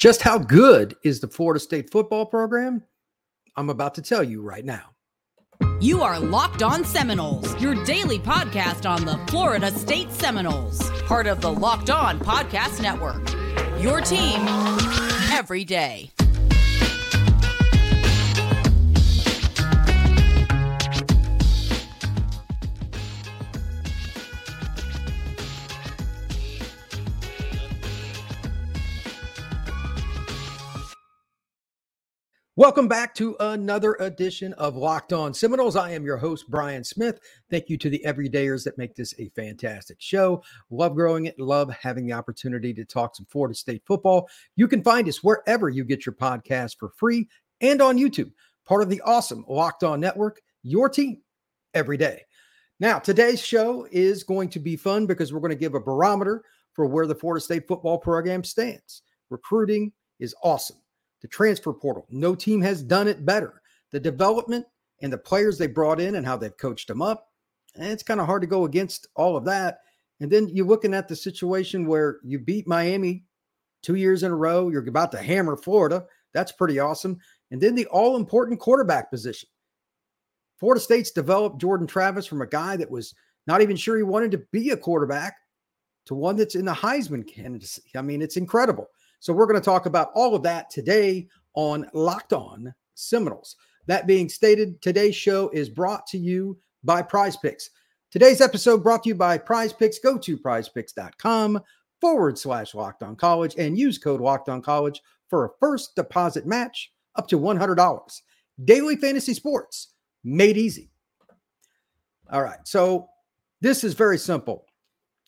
Just how good is the Florida State football program? I'm about to tell you right now. You are Locked On Seminoles, your daily podcast on the Florida State Seminoles, part of the Locked On Podcast Network, your team every day. Welcome back to another edition of Locked On Seminoles. I am your host, Brian Smith. Thank you to the everydayers that make this a fantastic show. Love growing it. Love having the opportunity to talk some Florida State football. You can find us wherever you get your podcast for free and on YouTube. Part of the awesome Locked On Network, your team every day. Now, today's show is going to be fun because we're going to give a barometer for where the Florida State football program stands. Recruiting is awesome. The transfer portal, no team has done it better. The development and the players they brought in and how they've coached them up, it's kind of hard to go against all of that. And then you're looking at the situation where you beat Miami 2 years in a row. You're about to hammer Florida. That's pretty awesome. And then the all-important quarterback position. Florida State's developed Jordan Travis from a guy that was not even sure he wanted to be a quarterback to one that's in the Heisman candidacy. I mean, it's incredible. So we're going to talk about all of that today on Locked On Seminoles. That being stated, today's show is brought to you by PrizePicks. Today's episode brought to you by PrizePicks. Go to prizepicks.com/LockedOnCollege and use code LockedOnCollege for a first deposit match up to $100. Daily fantasy sports made easy. All right, so this is very simple.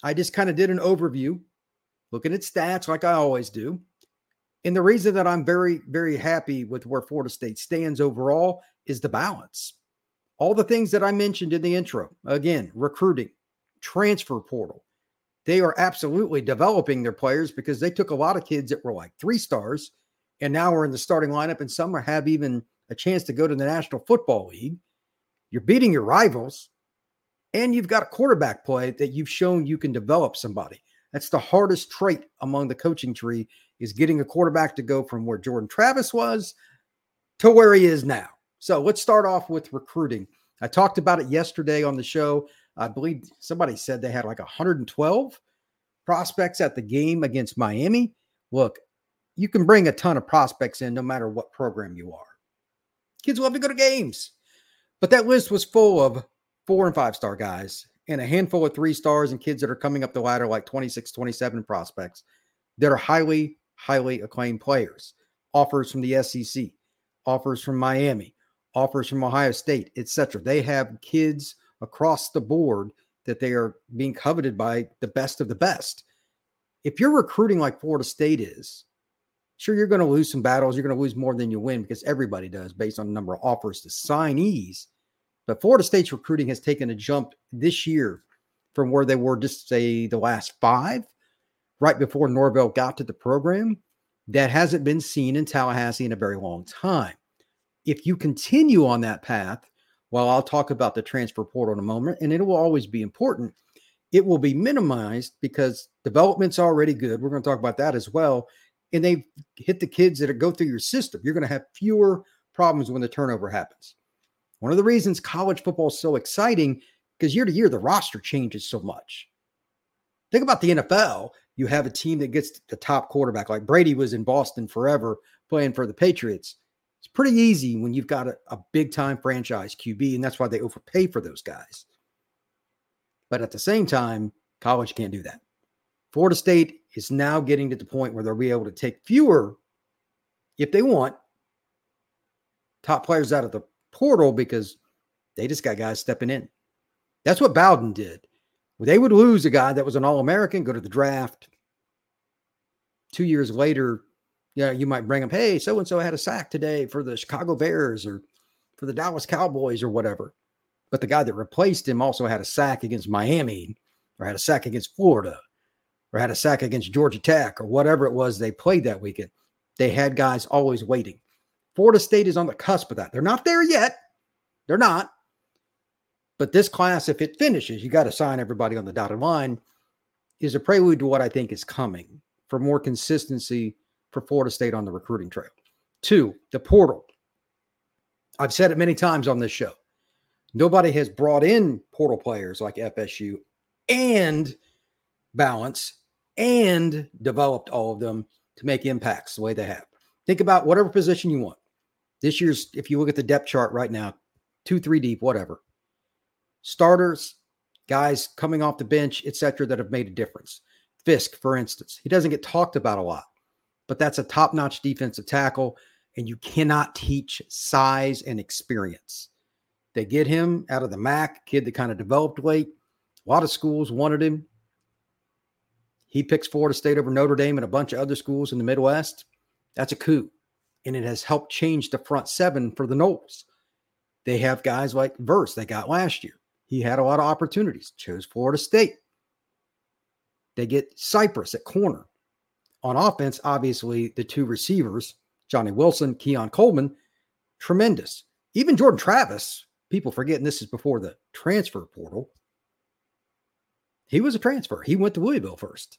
I just kind of did an overview, looking at stats like I always do. And the reason that I'm very, very happy with where Florida State stands overall is the balance. All the things that I mentioned in the intro, again, recruiting, transfer portal, they are absolutely developing their players because they took a lot of kids that were like three stars and now are in the starting lineup, and some have even a chance to go to the National Football League. You're beating your rivals, and you've got a quarterback play that you've shown you can develop somebody. That's the hardest trait among the coaching tree, is getting a quarterback to go from where Jordan Travis was to where he is now. So let's start off with recruiting. I talked about it yesterday on the show. I believe somebody said they had like 112 prospects at the game against Miami. Look, you can bring a ton of prospects in no matter what program you are. Kids love to go to games. But that list was full of 4- and 5-star guys and a handful of 3 stars and kids that are coming up the ladder, like 26, 27 prospects that are highly, highly acclaimed players. Offers from the SEC, offers from Miami, offers from Ohio State, etc. They have kids across the board that they are being coveted by the best of the best. If you're recruiting like Florida State is, sure, you're going to lose some battles. You're going to lose more than you win because everybody does based on the number of offers to signees. But Florida State's recruiting has taken a jump this year from where they were just, say, the last 5, right before Norvell got to the program. That hasn't been seen in Tallahassee in a very long time. If you continue on that path, well, I'll talk about the transfer portal in a moment, and it will always be important. It will be minimized because development's already good. We're going to talk about that as well. And they hit the kids that go through your system. You're going to have fewer problems when the turnover happens. One of the reasons college football is so exciting, because year to year, the roster changes so much. Think about the NFL. You have a team that gets the top quarterback, like Brady was in Boston forever playing for the Patriots. It's pretty easy when you've got a big-time franchise QB, and that's why they overpay for those guys. But at the same time, college can't do that. Florida State is now getting to the point where they'll be able to take fewer, if they want, top players out of the portal because they just got guys stepping in. That's what Bowden did. They would lose a guy that was an All-American, go to the draft. 2 years later, you might bring him, hey, so-and-so had a sack today for the Chicago Bears or for the Dallas Cowboys or whatever. But the guy that replaced him also had a sack against Miami or had a sack against Florida or had a sack against Georgia Tech or whatever it was they played that weekend. They had guys always waiting. Florida State is on the cusp of that. They're not there yet. They're not. But this class, if it finishes, you got to sign everybody on the dotted line, is a prelude to what I think is coming for more consistency for Florida State on the recruiting trail. 2, the portal. I've said it many times on this show. Nobody has brought in portal players like FSU and balance and developed all of them to make impacts the way they have. Think about whatever position you want. This year's, if you look at the depth chart right now, 2, 3 deep, whatever. Starters, guys coming off the bench, etc., that have made a difference. Fisk, for instance, he doesn't get talked about a lot, but that's a top-notch defensive tackle, and you cannot teach size and experience. They get him out of the MAC, kid that kind of developed late. A lot of schools wanted him. He picks Florida State over Notre Dame and a bunch of other schools in the Midwest. That's a coup, and it has helped change the front seven for the Noles. They have guys like Verse they got last year. He had a lot of opportunities, chose Florida State. They get Cypress at corner. On offense, obviously, the 2 receivers, Johnny Wilson, Keon Coleman, tremendous. Even Jordan Travis, people forget, and this is before the transfer portal. He was a transfer. He went to Louisville first,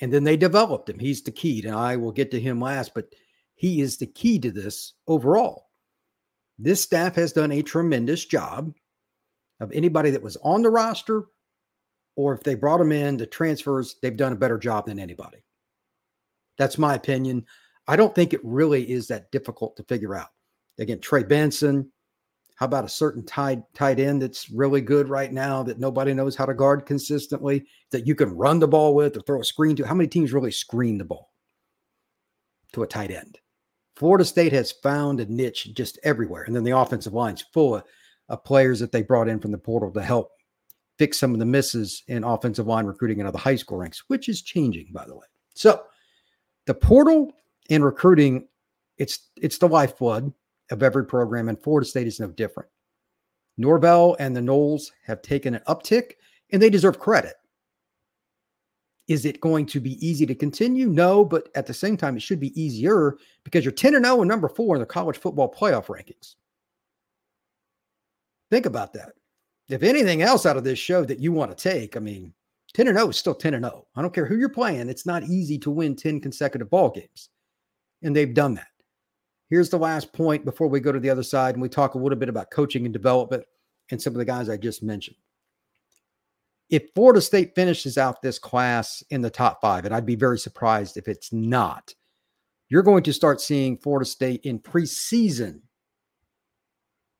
and then they developed him. He's the key, and I will get to him last, but he is the key to this overall. This staff has done a tremendous job of anybody that was on the roster, or if they brought them in, the transfers, they've done a better job than anybody. That's my opinion. I don't think it really is that difficult to figure out. Again, Trey Benson, how about a certain tight end that's really good right now that nobody knows how to guard consistently, that you can run the ball with or throw a screen to? How many teams really screen the ball to a tight end? Florida State has found a niche just everywhere. And then the offensive line's full of players that they brought in from the portal to help fix some of the misses in offensive line recruiting and other high school ranks, which is changing, by the way. So the portal and recruiting, it's the lifeblood of every program, and Florida State is no different. Norvell and the Noles have taken an uptick, and they deserve credit. Is it going to be easy to continue? No, but at the same time, it should be easier because you're 10-0 and number 4 in the college football playoff rankings. Think about that. If anything else out of this show that you want to take, 10-0 is still 10-0. I don't care who you're playing. It's not easy to win 10 consecutive ball games, and they've done that. Here's the last point before we go to the other side, and we talk a little bit about coaching and development and some of the guys I just mentioned. If Florida State finishes out this class in the top 5, and I'd be very surprised if it's not, you're going to start seeing Florida State in preseason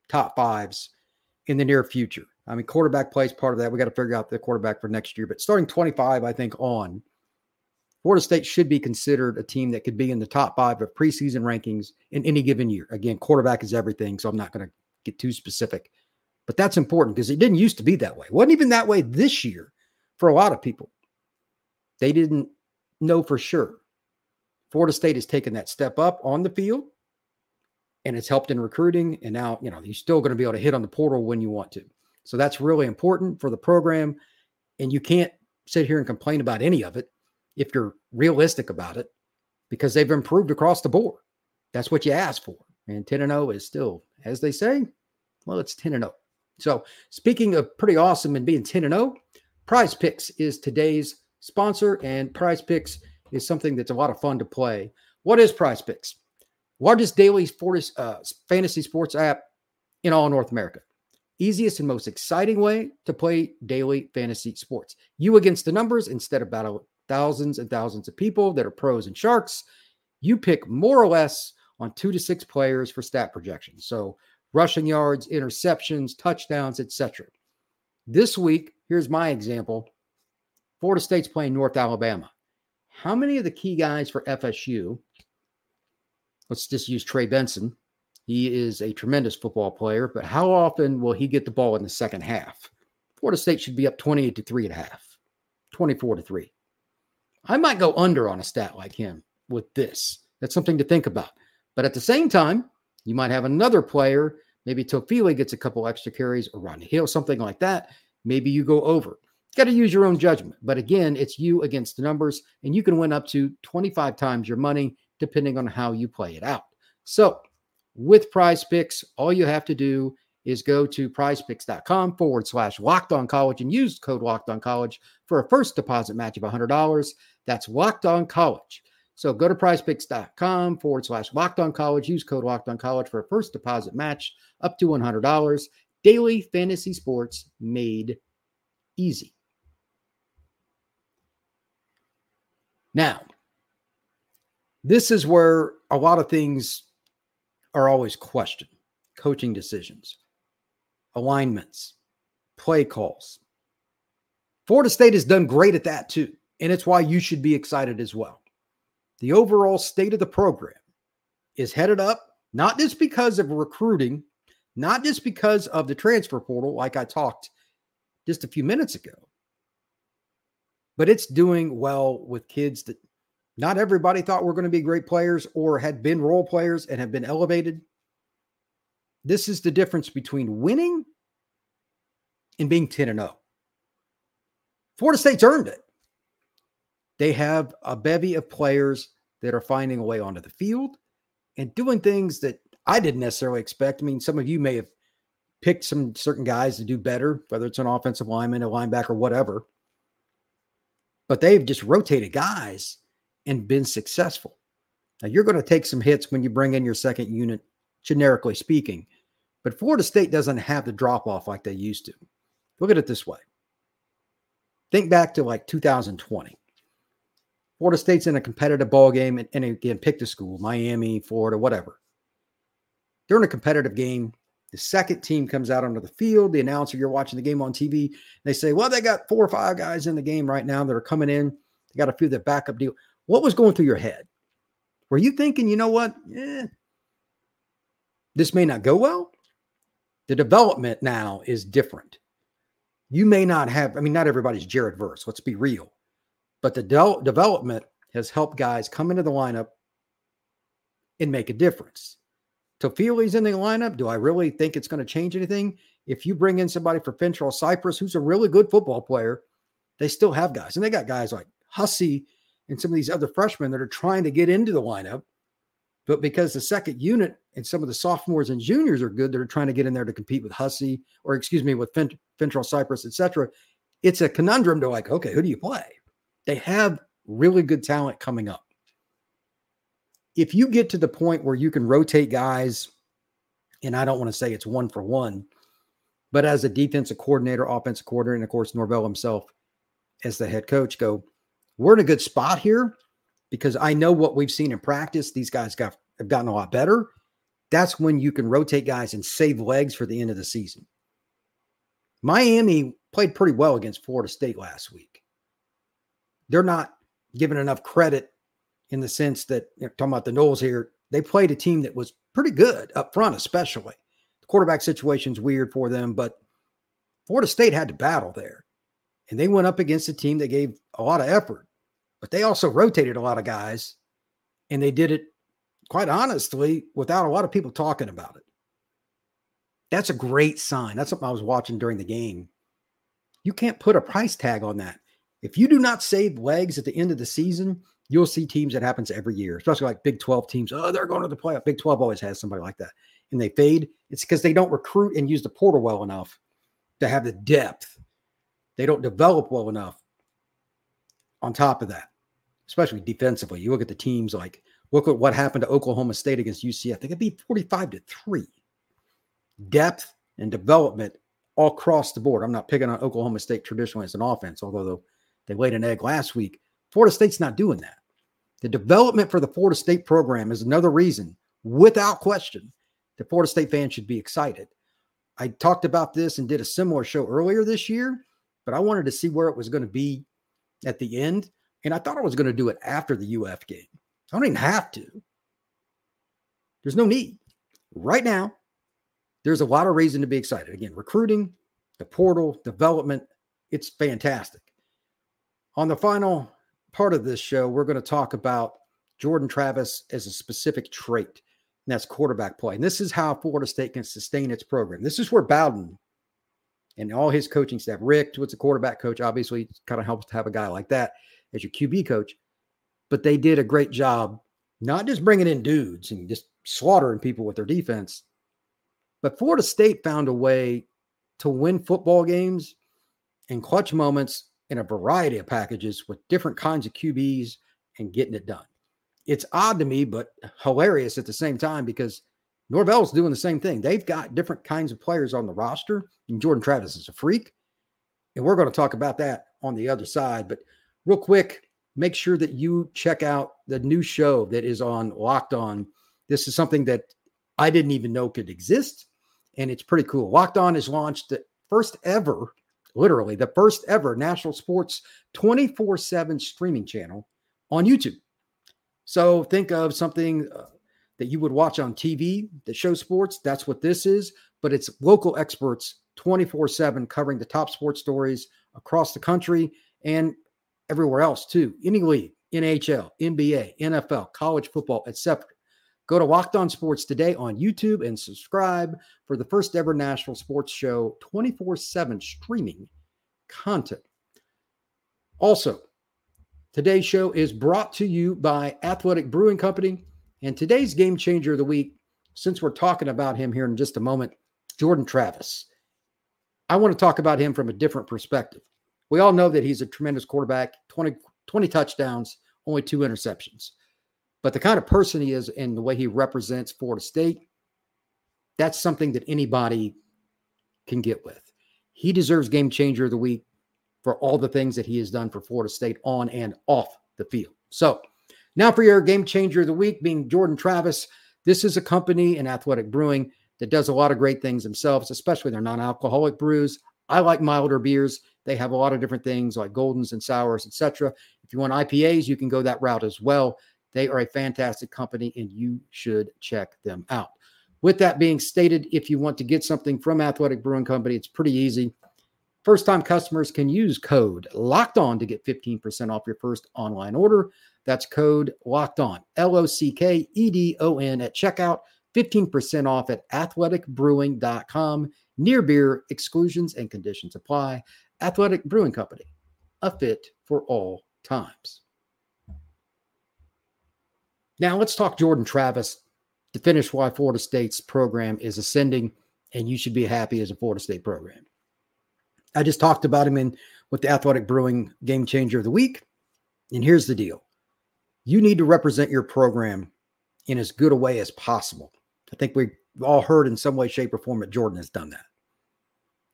top 5s in the near future. Quarterback plays part of that. We got to figure out the quarterback for next year. But starting 25, I think, on, Florida State should be considered a team that could be in the top 5 of preseason rankings in any given year. Again, quarterback is everything, so I'm not going to get too specific. But that's important because it didn't used to be that way. It wasn't even that way this year for a lot of people. They didn't know for sure. Florida State has taken that step up on the field, and it's helped in recruiting. And now, you're still going to be able to hit on the portal when you want to. So that's really important for the program. And you can't sit here and complain about any of it if you're realistic about it, because they've improved across the board. That's what you ask for. And 10-0 is still, as they say, well, it's 10-0. So speaking of pretty awesome and being 10-0, PrizePicks is today's sponsor. And PrizePicks is something that's a lot of fun to play. What is PrizePicks? Largest daily fantasy sports app in all North America. Easiest and most exciting way to play daily fantasy sports. You against the numbers instead of battle thousands and thousands of people that are pros and sharks. You pick more or less on 2 to 6 players for stat projections. So rushing yards, interceptions, touchdowns, etc. This week, here's my example. Florida State's playing North Alabama. How many of the key guys for FSU? Let's just use Trey Benson. He is a tremendous football player, but how often will he get the ball in the second half? Florida State should be up 28-3 at half, 24-3. I might go under on a stat like him with this. That's something to think about. But at the same time, you might have another player. Maybe Tofili gets a couple extra carries, or Ronnie Hill, something like that. Maybe you go over. Got to use your own judgment. But again, it's you against the numbers, and you can win up to 25 times your money depending on how you play it out. So with PrizePicks, all you have to do is go to prizepicks.com/LockedOnCollege and use code LockedOnCollege for a first deposit match of $100. That's LockedOnCollege. So go to prizepicks.com/LockedOnCollege. Use code LockedOnCollege for a first deposit match up to $100. Daily fantasy sports made easy. Now, this is where a lot of things are always questioned. Coaching decisions, alignments, play calls. Florida State has done great at that too, and it's why you should be excited as well. The overall state of the program is headed up, not just because of recruiting, not just because of the transfer portal, like I talked just a few minutes ago, but it's doing well with kids that not everybody thought were going to be great players or had been role players and have been elevated. This is the difference between winning and being 10-0. Florida State's earned it. They have a bevy of players that are finding a way onto the field and doing things that I didn't necessarily expect. I mean, some of you may have picked some certain guys to do better, whether it's an offensive lineman, a linebacker, whatever. But they've just rotated guys and been successful. Now, you're going to take some hits when you bring in your second unit, generically speaking. But Florida State doesn't have the drop-off like they used to. Look at it this way. Think back to like 2020. Florida State's in a competitive ball game, and again, pick the school, Miami, Florida, whatever. They're in a competitive game. The second team comes out onto the field. The announcer, you're watching the game on TV. They say, well, they got 4 or 5 guys in the game right now that are coming in. They got a few that backup deal. What was going through your head? Were you thinking, you know what? This may not go well. The development now is different. You may not have, I mean, not everybody's Jared Verse. Let's be real. But the development has helped guys come into the lineup and make a difference. Toffoli's in the lineup. Do I really think it's going to change anything? If you bring in somebody for Fentrell Cypress, who's a really good football player, they still have guys. And they got guys like Hussey and some of these other freshmen that are trying to get into the lineup. But because the second unit and some of the sophomores and juniors are good, they're trying to get in there to compete with Hussey, or excuse me, with Fentrell Cypress, et cetera. It's a conundrum to like, okay, who do you play? They have really good talent coming up. If you get to the point where you can rotate guys, and I don't want to say it's 1-for-1, but as a defensive coordinator, offensive coordinator, and of course, Norvell himself as the head coach go, we're in a good spot here because I know what we've seen in practice. These guys have gotten a lot better. That's when you can rotate guys and save legs for the end of the season. Miami played pretty well against Florida State last week. They're not given enough credit in the sense that, you know, talking about the Noles here, they played a team that was pretty good up front, especially. The quarterback situation's weird for them, but Florida State had to battle there. And they went up against a team that gave a lot of effort, but they also rotated a lot of guys, and they did it, quite honestly, without a lot of people talking about it. That's a great sign. That's something I was watching during the game. You can't put a price tag on that. If you do not save legs at the end of the season, you'll see teams that happens every year, especially like Big 12 teams. Oh, they're going to the playoff. Big 12 always has somebody like that. And they fade. It's because they don't recruit and use the portal well enough to have the depth. They don't develop well enough on top of that, especially defensively. You look at the teams like, look at what happened to Oklahoma State against UCF. They could be 45-3. Depth and development all across the board. I'm not picking on Oklahoma State traditionally as an offense, although they laid an egg last week. Florida State's not doing that. The development for the Florida State program is another reason, without question, that Florida State fans should be excited. I talked about this and did a similar show earlier this year, but I wanted to see where it was going to be at the end, and I thought I was going to do it after the UF game. I don't even have to. There's no need. Right now, there's a lot of reason to be excited. Again, recruiting, the portal, development, it's fantastic. On the final part of this show, we're going to talk about Jordan Travis as a specific trait, and that's quarterback play. And this is how Florida State can sustain its program. This is where Bowden and all his coaching staff, Rick, who's a quarterback coach, obviously it kind of helps to have a guy like that as your QB coach, but they did a great job, not just bringing in dudes and just slaughtering people with their defense, but Florida State found a way to win football games in clutch moments in a variety of packages with different kinds of QBs and getting it done. it's odd to me, but hilarious at the same time, because Norvell's doing the same thing. They've got different kinds of players on the roster, and Jordan Travis is a freak. And we're going to talk about that on the other side. But real quick, make sure that you check out the new show that is on Locked On. This is something that I didn't even know could exist, and it's pretty cool. Locked On has launched the first ever, literally the first ever national sports 24/7 streaming channel on YouTube. So think of something that you would watch on TV that shows sports. That's what this is, but it's local experts 24/7 covering the top sports stories across the country and everywhere else too. Any league, NHL, NBA, NFL, college football, etc. Go to Locked On Sports today on YouTube and subscribe for the first ever national sports show, 24/7 streaming content. Also, today's show is brought to you by Athletic Brewing Company. And today's game changer of the week, since we're talking about him here in just a moment, Jordan Travis. I want to talk about him from a different perspective. We all know that he's a tremendous quarterback, 20 touchdowns, only 2 interceptions. But the kind of person he is and the way he represents Florida State, that's something that anybody can get with. He deserves Game Changer of the Week for all the things that he has done for Florida State on and off the field. So now for your Game Changer of the Week, being Jordan Travis. This is a company in Athletic Brewing that does a lot of great things themselves, especially their non-alcoholic brews. I like milder beers. They have a lot of different things like Goldens and Sours, etc. If you want IPAs, you can go that route as well. They are a fantastic company, and you should check them out. With that being stated, if you want to get something from Athletic Brewing Company, it's pretty easy. First-time customers can use code LOCKEDON to get 15% off your first online order. That's code LOCKEDON, LOCKEDON at checkout, 15% off at athleticbrewing.com. Near beer, exclusions and conditions apply. Athletic Brewing Company, a fit for all times. Now let's talk Jordan Travis to finish why Florida State's program is ascending, and you should be happy as a Florida State program. I just talked about him with the Athletic Brewing Game Changer of the Week, and here's the deal. You need to represent your program in as good a way as possible. I think we all heard in some way, shape, or form that Jordan has done that.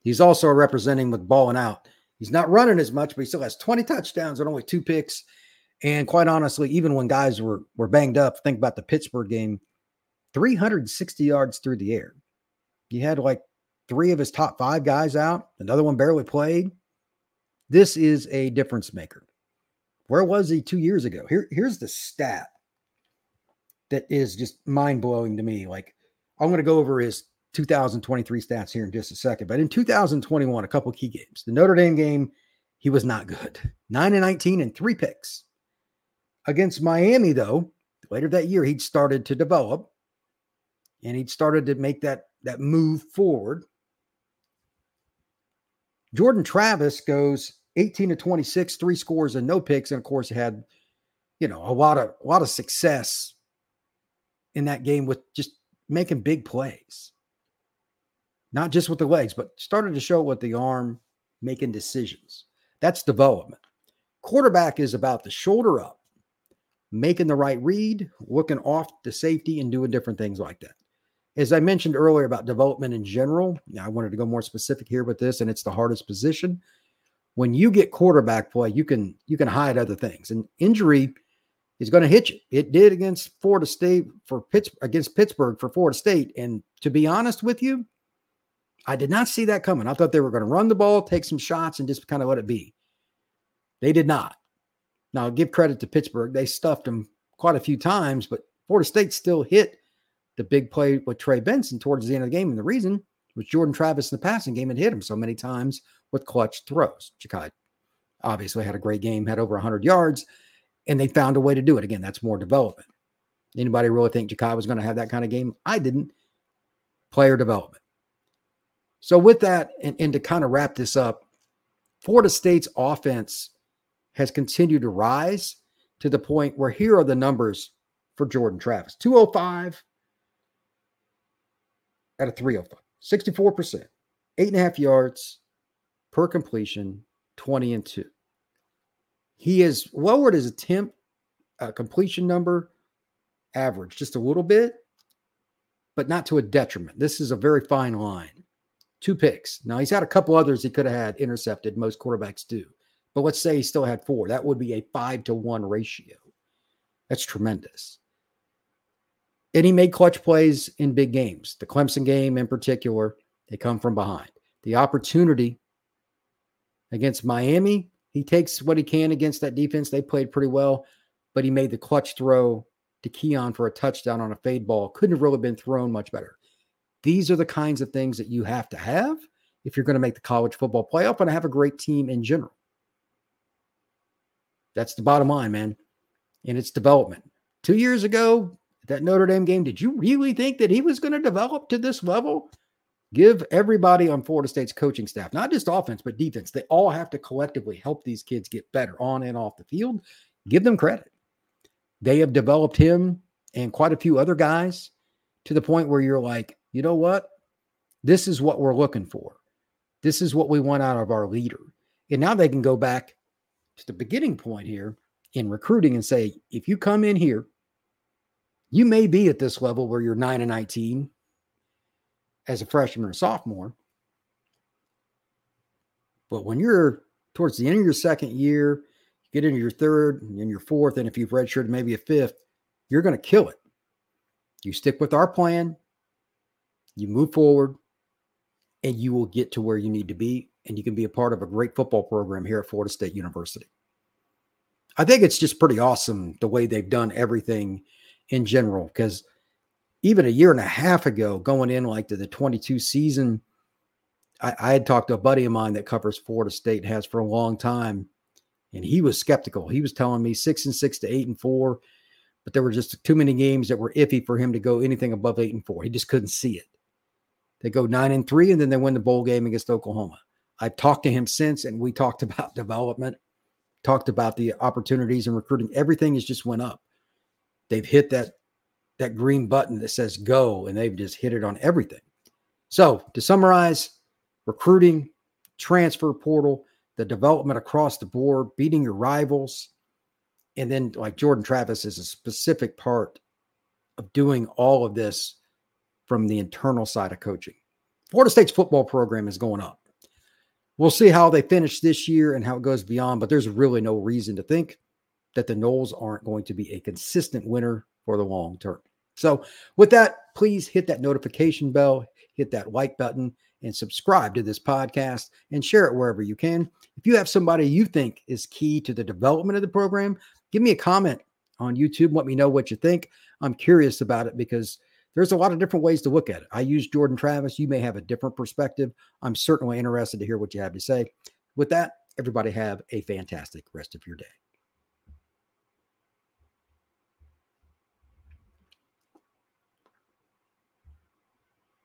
He's also representing with balling out. He's not running as much, but he still has 20 touchdowns and only 2 picks. And quite honestly, even when guys were banged up, think about the Pittsburgh game, 360 yards through the air. He had like 3 of his top 5 guys out. Another one barely played. This is a difference maker. Where was he 2 years ago? Here's the stat that is just mind-blowing to me. Like, I'm going to go over his 2023 stats here in just a second. But in 2021, a couple key games. The Notre Dame game, he was not good. 9-19 and 3 picks. Against Miami, though, later that year, he'd started to develop, and he'd started to make that move forward. Jordan Travis goes 18-26, 3 scores and no picks, and of course, he had, a lot of success in that game with just making big plays, not just with the legs, but started to show with the arm, making decisions. That's development. Quarterback is about the shoulder up, making the right read, looking off the safety, and doing different things like that. As I mentioned earlier about development in general, I wanted to go more specific here with this, and it's the hardest position. When you get quarterback play, you can hide other things, and injury is going to hit you. It did against Pittsburgh for Florida State, and to be honest with you, I did not see that coming. I thought they were going to run the ball, take some shots, and just kind of let it be. They did not. Now, give credit to Pittsburgh. They stuffed them quite a few times, but Florida State still hit the big play with Trey Benson towards the end of the game. And the reason was Jordan Travis in the passing game had hit him so many times with clutch throws. Jakai obviously had a great game, had over 100 yards, and they found a way to do it. Again, that's more development. Anybody really think Jakai was going to have that kind of game? I didn't. Player development. So with that, and to kind of wrap this up, Florida State's offense has continued to rise to the point where here are the numbers for Jordan Travis. 205 out of 305. 64%. 8.5 yards per completion, 20-2. He has lowered his attempt completion number average just a little bit, but not to a detriment. This is a very fine line. 2 picks. Now, he's had a couple others he could have had intercepted. Most quarterbacks do. But let's say he still had 4. That would be a 5-to-1 ratio. That's tremendous. And he made clutch plays in big games. The Clemson game in particular, they come from behind. The opportunity against Miami, he takes what he can against that defense. They played pretty well, but he made the clutch throw to Keon for a touchdown on a fade ball. Couldn't have really been thrown much better. These are the kinds of things that you have to have if you're going to make the college football playoff and have a great team in general. That's the bottom line, man. And it's development. 2 years ago, that Notre Dame game, did you really think that he was going to develop to this level? Give everybody on Florida State's coaching staff, not just offense, but defense, they all have to collectively help these kids get better on and off the field. Give them credit. They have developed him and quite a few other guys to the point where you're like, you know what? This is what we're looking for. This is what we want out of our leader. And now they can go back to the beginning point here in recruiting and say, if you come in here, you may be at this level where you're 9-19 as a freshman or sophomore. But when you're towards the end of your second year, you get into your third and your fourth, and if you've redshirted maybe a fifth, you're going to kill it. You stick with our plan, you move forward, and you will get to where you need to be, and you can be a part of a great football program here at Florida State University. I think it's just pretty awesome the way they've done everything in general, because even a year and a half ago, going in like to the 22 season, I had talked to a buddy of mine that covers Florida State, has for a long time, and he was skeptical. He was telling me 6-6 to 8-4, but there were just too many games that were iffy for him to go anything above 8-4. He just couldn't see it. They go 9-3, and then they win the bowl game against Oklahoma. I've talked to him since, and we talked about development, talked about the opportunities and recruiting. Everything has just went up. They've hit that green button that says go, and they've just hit it on everything. So to summarize, recruiting, transfer portal, the development across the board, beating your rivals, and then like Jordan Travis is a specific part of doing all of this from the internal side of coaching. Florida State's football program is going up. We'll see how they finish this year and how it goes beyond, but there's really no reason to think that the Noles aren't going to be a consistent winner for the long term. So with that, please hit that notification bell, hit that like button, and subscribe to this podcast and share it wherever you can. If you have somebody you think is key to the development of the program, give me a comment on YouTube. Let me know what you think. I'm curious about it because there's a lot of different ways to look at it. I use Jordan Travis. You may have a different perspective. I'm certainly interested to hear what you have to say. With that, everybody have a fantastic rest of your day.